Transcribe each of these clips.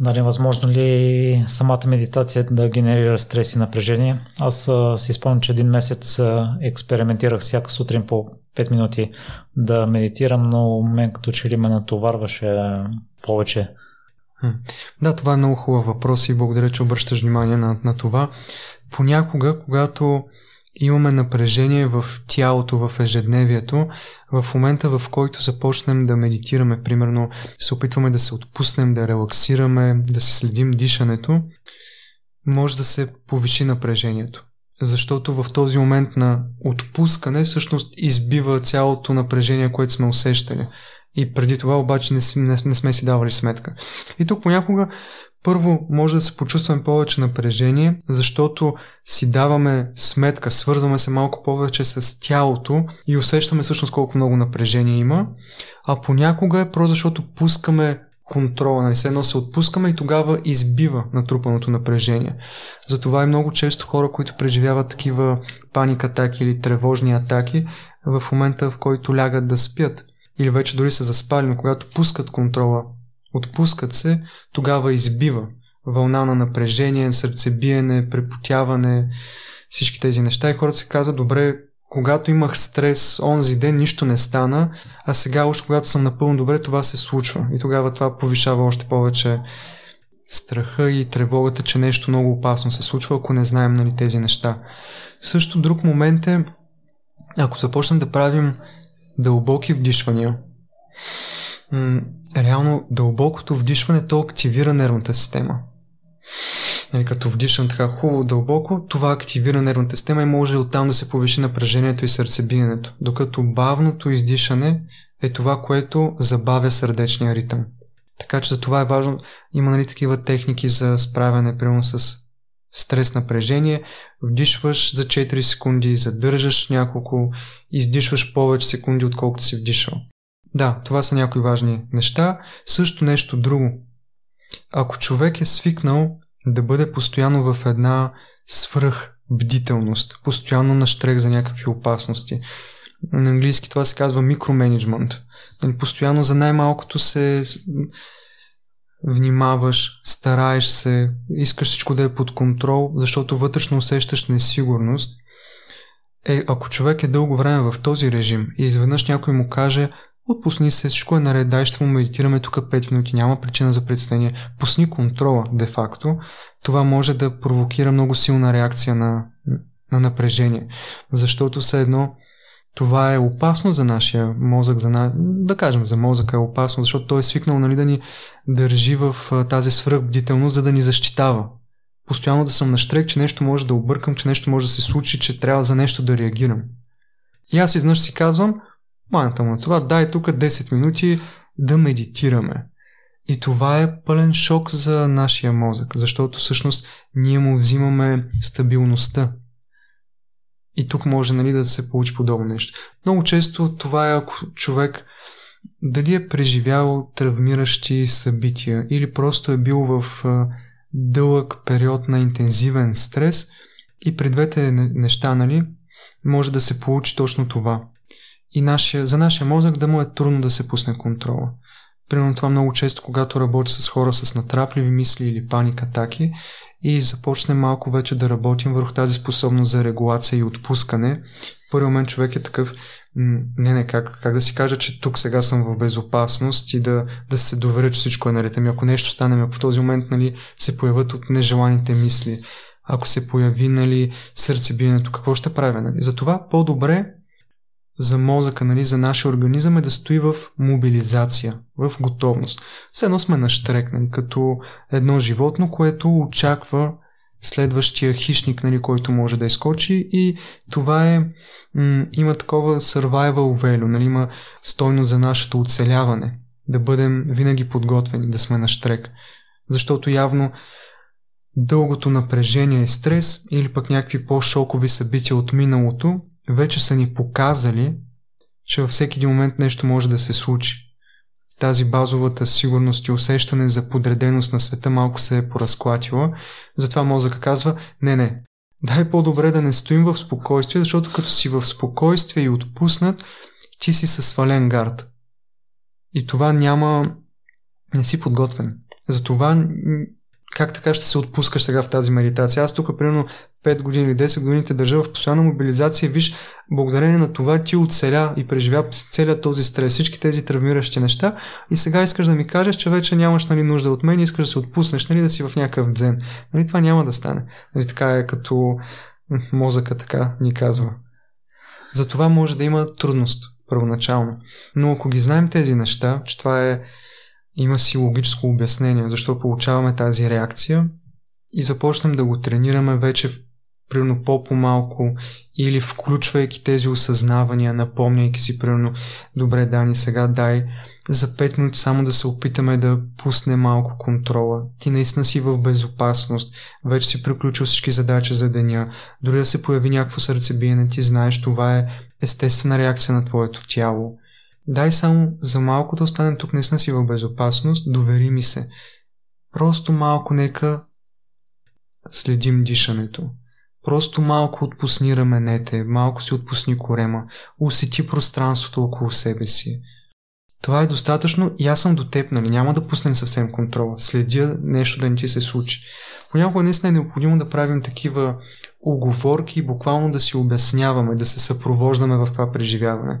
Нали, възможно ли самата медитация да генерира стрес и напрежение? Аз си спомням, че един месец експериментирах всяка сутрин по 5 минути да медитирам, но мен като че ли ме натоварваше повече. Да, това е много хубав въпрос и благодаря, че обръщаш внимание на това. Понякога, когато имаме напрежение в тялото, в ежедневието, в момента, в който започнем да медитираме, примерно се опитваме да се отпуснем, да релаксираме, да си следим дишането, може да се повиши напрежението. Защото в този момент на отпускане всъщност избива цялото напрежение, което сме усещали. И преди това обаче не сме си давали сметка. И тук понякога първо може да се почувстваме повече напрежение, защото си даваме сметка, свързваме се малко повече с тялото и усещаме всъщност колко много напрежение има. А понякога е просто защото пускаме контрола, нали, все едно се отпускаме и тогава избива натрупаното напрежение. Затова и много често хора, които преживяват такива паник атаки или тревожни атаки, в момента, в който лягат да спят или вече дори са заспали, но когато пускат контрола, отпускат се, тогава избива вълна на напрежение, сърцебиене, препотяване, всички тези неща. И хората се казват, добре, когато имах стрес онзи ден, нищо не стана, а сега още когато съм напълно добре, това се случва. И тогава това повишава още повече страха и тревогата, че нещо много опасно се случва, ако не знаем, нали, тези неща. Също друг момент е, ако започнем да правим дълбоки вдишвания. Реално дълбокото вдишване то активира нервната система. Нали, като вдишам така хубаво дълбоко, това активира нервната система и може оттам да се повиши напрежението и сърцебиенето. Докато бавното издишане е това, което забавя сърдечния ритъм. Така че за това е важно. Има, нали, такива техники за справяне, примерно с стрес, напрежение. Вдишваш за 4 секунди, задържаш няколко, издишваш повече секунди, отколкото си вдишал. Да, това са някои важни неща. Също нещо друго. Ако човек е свикнал да бъде постоянно в една свръхбдителност, постоянно на щрек за някакви опасности, на английски това се казва микроменеджмент. Постоянно за най-малкото се внимаваш, стараеш се, искаш всичко да е под контрол, защото вътрешно усещаш несигурност. Ако човек е дълго време в този режим и изведнъж някой му каже, отпусни се, всичко е наред, дай ще му медитираме тук 5 минути, няма причина за притеснение. Пусни контрола, де-факто. Това може да провокира много силна реакция на напрежение. Защото все едно това е опасно за нашия мозък, да кажем за мозъка е опасно, защото той е свикнал, нали, да ни държи в тази свръхбдителност, за да ни защитава. Постоянно да съм на щрек, че нещо може да объркам, че нещо може да се случи, че трябва за нещо да реагирам. И аз изнъж си казвам, майната му на това, дай тук 10 минути да медитираме. И това е пълен шок за нашия мозък, защото всъщност ние му взимаме стабилността. И тук може, нали, да се получи подобно нещо. Много често това е, ако човек дали е преживял травмиращи събития или просто е бил в дълъг период на интензивен стрес, и при двете неща, нали, може да се получи точно това. И за нашия мозък да му е трудно да се пусне контрола. Примерно това много често, когато работи с хора с натрапливи мисли или паник атаки и започне малко вече да работим върху тази способност за регулация и отпускане, в първи момент човек е такъв, как да си кажа, че тук сега съм в безопасност и да се доверя, че всичко е наред. Ами ако нещо стане, ако в този момент, нали, се появят от нежеланите мисли, ако се появи, нали, сърцебиенето, какво ще правя? Нали? Затова по-добре за мозъка, нали, за нашия организъм е да стои в мобилизация, в готовност. Все едно сме наштрекнали, като едно животно, което очаква следващия хищник, нали, който може да изскочи, и това е има такова survival value, нали, има стойност за нашето оцеляване, да бъдем винаги подготвени, да сме наштрек. Защото явно дългото напрежение и стрес или пък някакви по-шокови събития от миналото вече са ни показали, че във всеки един момент нещо може да се случи. Тази базовата сигурност и усещане за подреденост на света малко се е поразклатила. Затова мозъка казва, не, дай по-добре да не стоим в спокойствие, защото като си в спокойствие и отпуснат, ти си със свален гард. И това не си подготвен. Затова как така ще се отпускаш сега в тази медитация? Аз тук примерно 5 години или 10 години те държа в постоянна мобилизация. Виж, благодарение на това ти оцеля и преживя целият този стрес, всички тези травмиращи неща, и сега искаш да ми кажеш, че вече нямаш, нали, нужда от мен, искаш да се отпуснеш, нали, да си в някакъв дзен. Нали, това няма да стане. Нали, така е, като мозъка така ни казва. Затова може да има трудност първоначално. Но ако ги знаем тези неща, че това е, има си логическо обяснение, защо получаваме тази реакция, и започнем да го тренираме вече в примерно по-малко, или включвайки тези осъзнавания, напомняйки си примерно, добре, Дани, сега дай за 5 минути само да се опитаме да пусне малко контрола. Ти наистина си в безопасност, вече си приключил всички задачи за деня, дори да се появи някакво сърцебиене, ти знаеш, това е естествена реакция на твоето тяло. Дай само за малко да останем тук, наистина си в безопасност, довери ми се. Просто малко нека следим дишането. Просто малко отпусни раменете, малко си отпусни корема, усети пространството около себе си. Това е достатъчно и аз съм до теб, нали? Няма да пуснем съвсем контрола. Следя нещо да не ти се случи. Понякога наистина е необходимо да правим такива уговорки и буквално да си обясняваме, да се съпровождаме в това преживяване.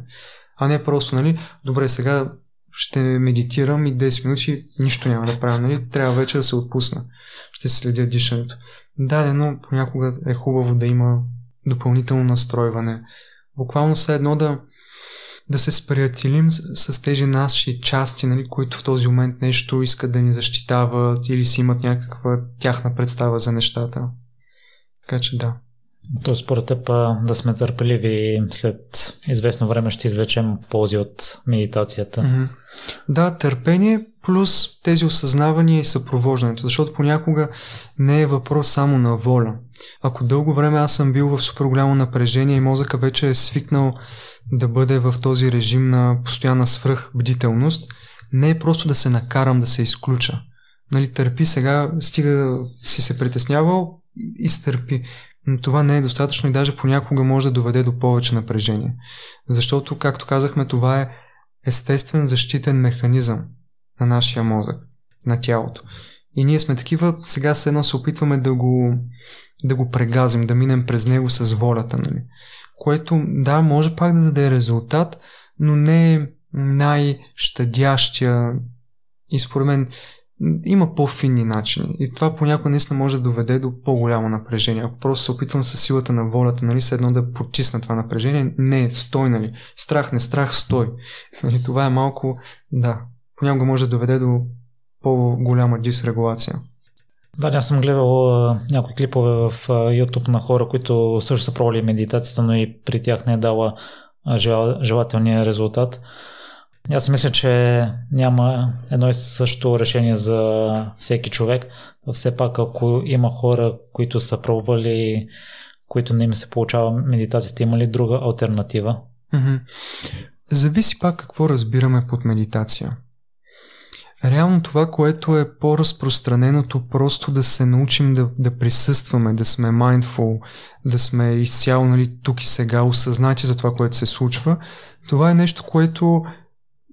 А не просто, нали, добре, сега ще медитирам и 10 минути нищо няма да правя, нали, трябва вече да се отпусна. Ще следя дишането. Да, но понякога е хубаво да има допълнително настройване. Буквално са едно да се сприятелим с тези наши части, нали, които в този момент нещо искат да ни защитават или си имат някаква тяхна представа за нещата. Така че да. Тоест, според теб, да сме търпеливи и след известно време ще извлечем ползи от медитацията. Mm-hmm. Да, търпение плюс тези осъзнавания и съпровождането, защото понякога не е въпрос само на воля. Ако дълго време аз съм бил в супер голямо напрежение и мозъка вече е свикнал да бъде в този режим на постоянна свръхбдителност, не е просто да се накарам да се изключа. Нали, търпи сега, стига си се притеснявал и стърпи. Но това не е достатъчно и даже понякога може да доведе до повече напрежение. Защото, както казахме, това е естествен защитен механизъм на нашия мозък, на тялото. И ние сме такива, сега все едно се опитваме да го прегазим, да минем през него с волята, нали? Което, да, може пак да даде резултат, но не е най-щадящия и според мен има по-финни начини и това понякога наистина може да доведе до по-голямо напрежение. Ако просто се опитвам със силата на волята, нали, едно да потисна това напрежение, не, стой, нали, страх, не страх, стой. Нали, това е малко, да, понякога може да доведе до по-голяма дисрегулация. Да, аз съм гледал някои клипове в YouTube на хора, които също са пробвали медитацията, но и при тях не е дала желателния резултат. Аз мисля, че няма едно и също решение за всеки човек. Все пак, ако има хора, които са пробвали, които не им се получава медитацията, има ли друга алтернатива? Mm-hmm. Зависи пак какво разбираме под медитация. Реално това, което е по-разпространеното, просто да се научим да присъстваме, да сме mindful, да сме изцяло, нали, тук и сега, осъзнати за това, което се случва, това е нещо, което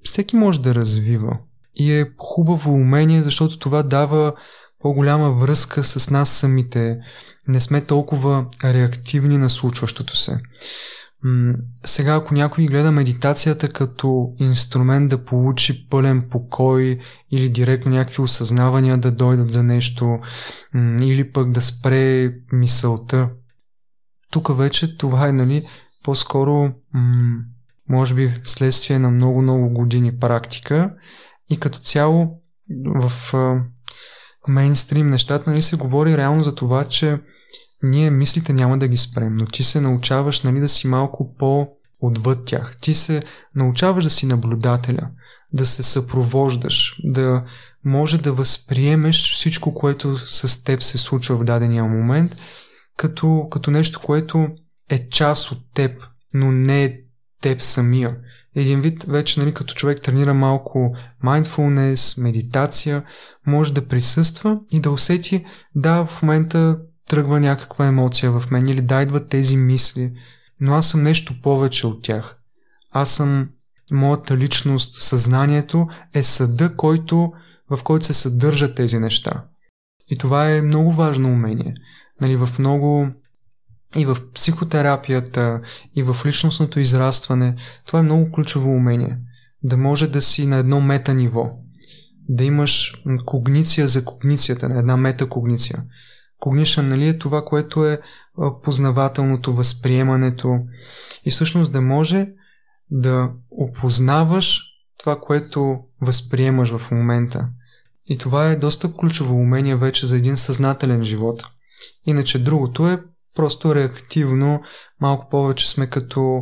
всеки може да развива и е хубаво умение, защото това дава по-голяма връзка с нас самите. Не сме толкова реактивни на случващото се. Сега, ако някой гледа медитацията като инструмент да получи пълен покой или директно някакви осъзнавания да дойдат за нещо, или пък да спре мисълта, тук вече това е, нали, по-скоро може би следствие на много-много години практика и като цяло в мейнстрим нещата, нали, се говори реално за това, че ние мислите няма да ги спрем, но ти се научаваш, нали, да си малко по-отвъд тях. Ти се научаваш да си наблюдателя, да се съпровождаш, да може да възприемеш всичко, което с теб се случва в дадения момент, като нещо, което е част от теб, но не е теб самия. Един вид вече, нали, като човек тренира малко mindfulness, медитация, може да присъства и да усети, да, в момента тръгва някаква емоция в мен или да идват тези мисли, но аз съм нещо повече от тях. Аз съм моята личност, съзнанието е съда, който в който се съдържат тези неща. И това е много важно умение. Нали, и в психотерапията, и в личностното израстване, това е много ключово умение. Да може да си на едно мета ниво. Да имаш когниция за когницията, на една метакогниция. Когнишън, нали, е това, което е познавателното, възприемането. И всъщност да може да опознаваш това, което възприемаш в момента. И това е доста ключово умение вече за един съзнателен живот. Иначе другото е просто реактивно, малко повече сме като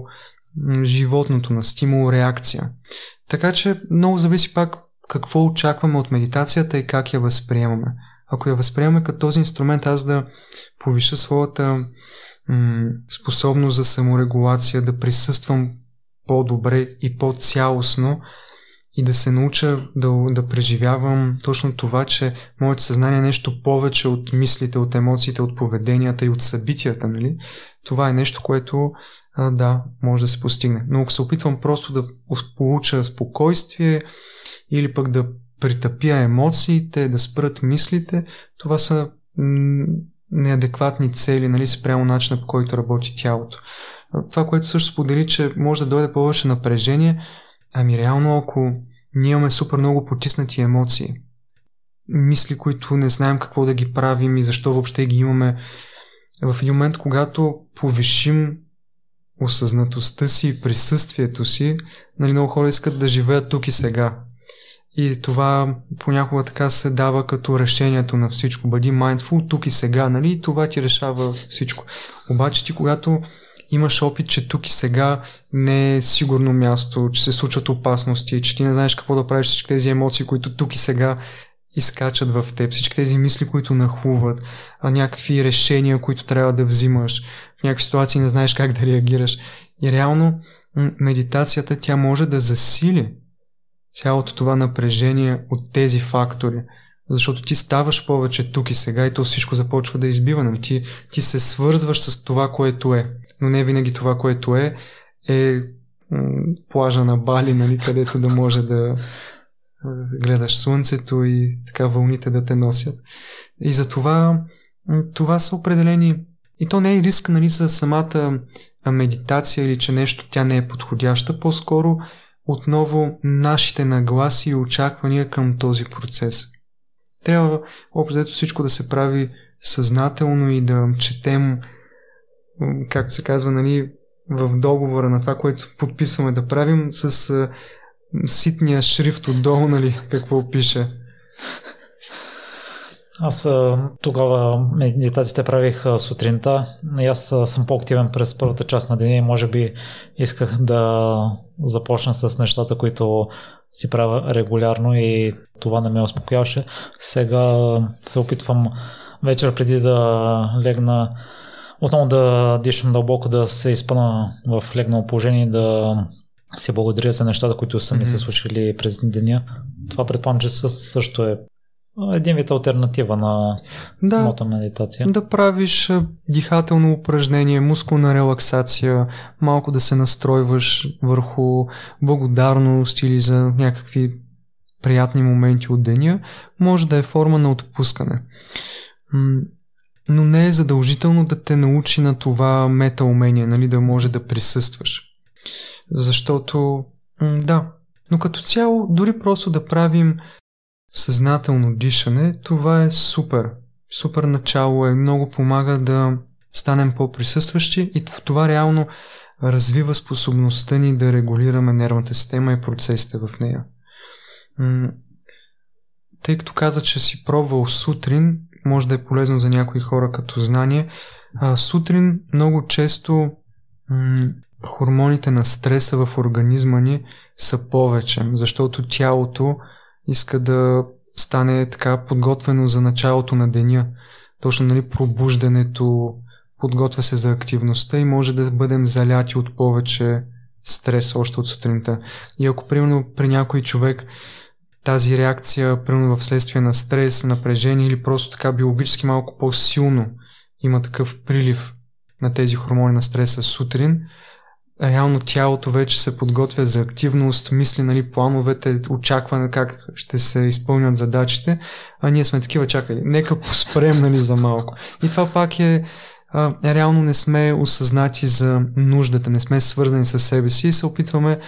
животното на стимул-реакция. Така че много зависи пак какво очакваме от медитацията и как я възприемаме. Ако я възприемаме като този инструмент аз да повиша своята способност за саморегулация, да присъствам по-добре и по-цялостно и да се науча да преживявам точно това, че моето съзнание е нещо повече от мислите, от емоциите, от поведенията и от събитията, нали? Това е нещо, което да, може да се постигне. Но ако се опитвам просто да получа спокойствие или пък да притъпя емоциите, да спрат мислите, това са неадекватни цели, нали, спрямо начина, по който работи тялото. Това, което също сподели, че може да дойде повече напрежение, ами реално ако ние имаме супер много потиснати емоции, мисли, които не знаем какво да ги правим и защо въобще ги имаме, в един момент, когато повишим осъзнатостта си и присъствието си, нали, много хора искат да живеят тук и сега. И това понякога така се дава като решението на всичко. Бъди mindful тук и сега, нали? И това ти решава всичко. Обаче ти, когато имаш опит, че тук и сега не е сигурно място, че се случват опасности, че ти не знаеш какво да правиш, всички тези емоции, които тук и сега изкачат в теб, всички тези мисли, които нахлуват, някакви решения, които трябва да взимаш, в някакви ситуации не знаеш как да реагираш. И реално медитацията, тя може да засили цялото това напрежение от тези фактори, защото ти ставаш повече тук и сега и то всичко започва да избива. Ти се свързваш с това, което е, но не винаги това, което е плажа на Бали, нали, където да може да гледаш слънцето и така вълните да те носят. И затова това са определени. И то не е риск, нали, за самата медитация или че нещо тя не е подходяща, по-скоро отново нашите нагласи и очаквания към този процес. Трябва общо всичко да се прави съзнателно и да четем, както се казва, нали, в договора на това, което подписваме да правим, с ситния шрифт отдолу, нали, какво пише. Аз тогава медитациите правих сутринта и аз съм по-активен през първата част на деня и може би исках да започна с нещата, които си правя регулярно и това не ме успокояваше. Сега се опитвам вечер преди да легна отново да дишам дълбоко, да се изпъна в легнало положение и да се благодаря за нещата, които са ми се случили през деня. Това предполагам, че също е един вид алтернатива на самата медитация. Да правиш дихателно упражнение, мускулна релаксация, малко да се настройваш върху благодарност или за някакви приятни моменти от деня, може да е форма на отпускане. Но не е задължително да те научи на това метаумение, нали, да може да присъстваш. Защото, но като цяло, дори просто да правим съзнателно дишане, това е супер. Супер начало е, много помага да станем по-присъстващи и това реално развива способността ни да регулираме нервната система и процесите в нея. Тъй като каза, че си пробвал сутрин, може да е полезно за някои хора като знание, сутрин много често хормоните на стреса в организма ни са повече, защото тялото иска да стане така подготвено за началото на деня. Точно, нали, пробуждането, подготвя се за активността и може да бъдем заляти от повече стрес още от сутринта. И ако примерно при някой човек тази реакция, примерно вследствие на стрес, напрежение или просто така биологически малко по-силно има такъв прилив на тези хормони на стреса сутрин, реално тялото вече се подготвя за активност, мисли, нали, плановете, очакване как ще се изпълнят задачите, а ние сме такива, чакали, нека поспрем, нали, за малко. И това пак е, реално не сме осъзнати за нуждата, не сме свързани с себе си и се опитваме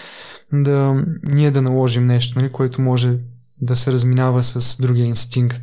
да наложим нещо, нали, което може да се разминава с другия инстинкт.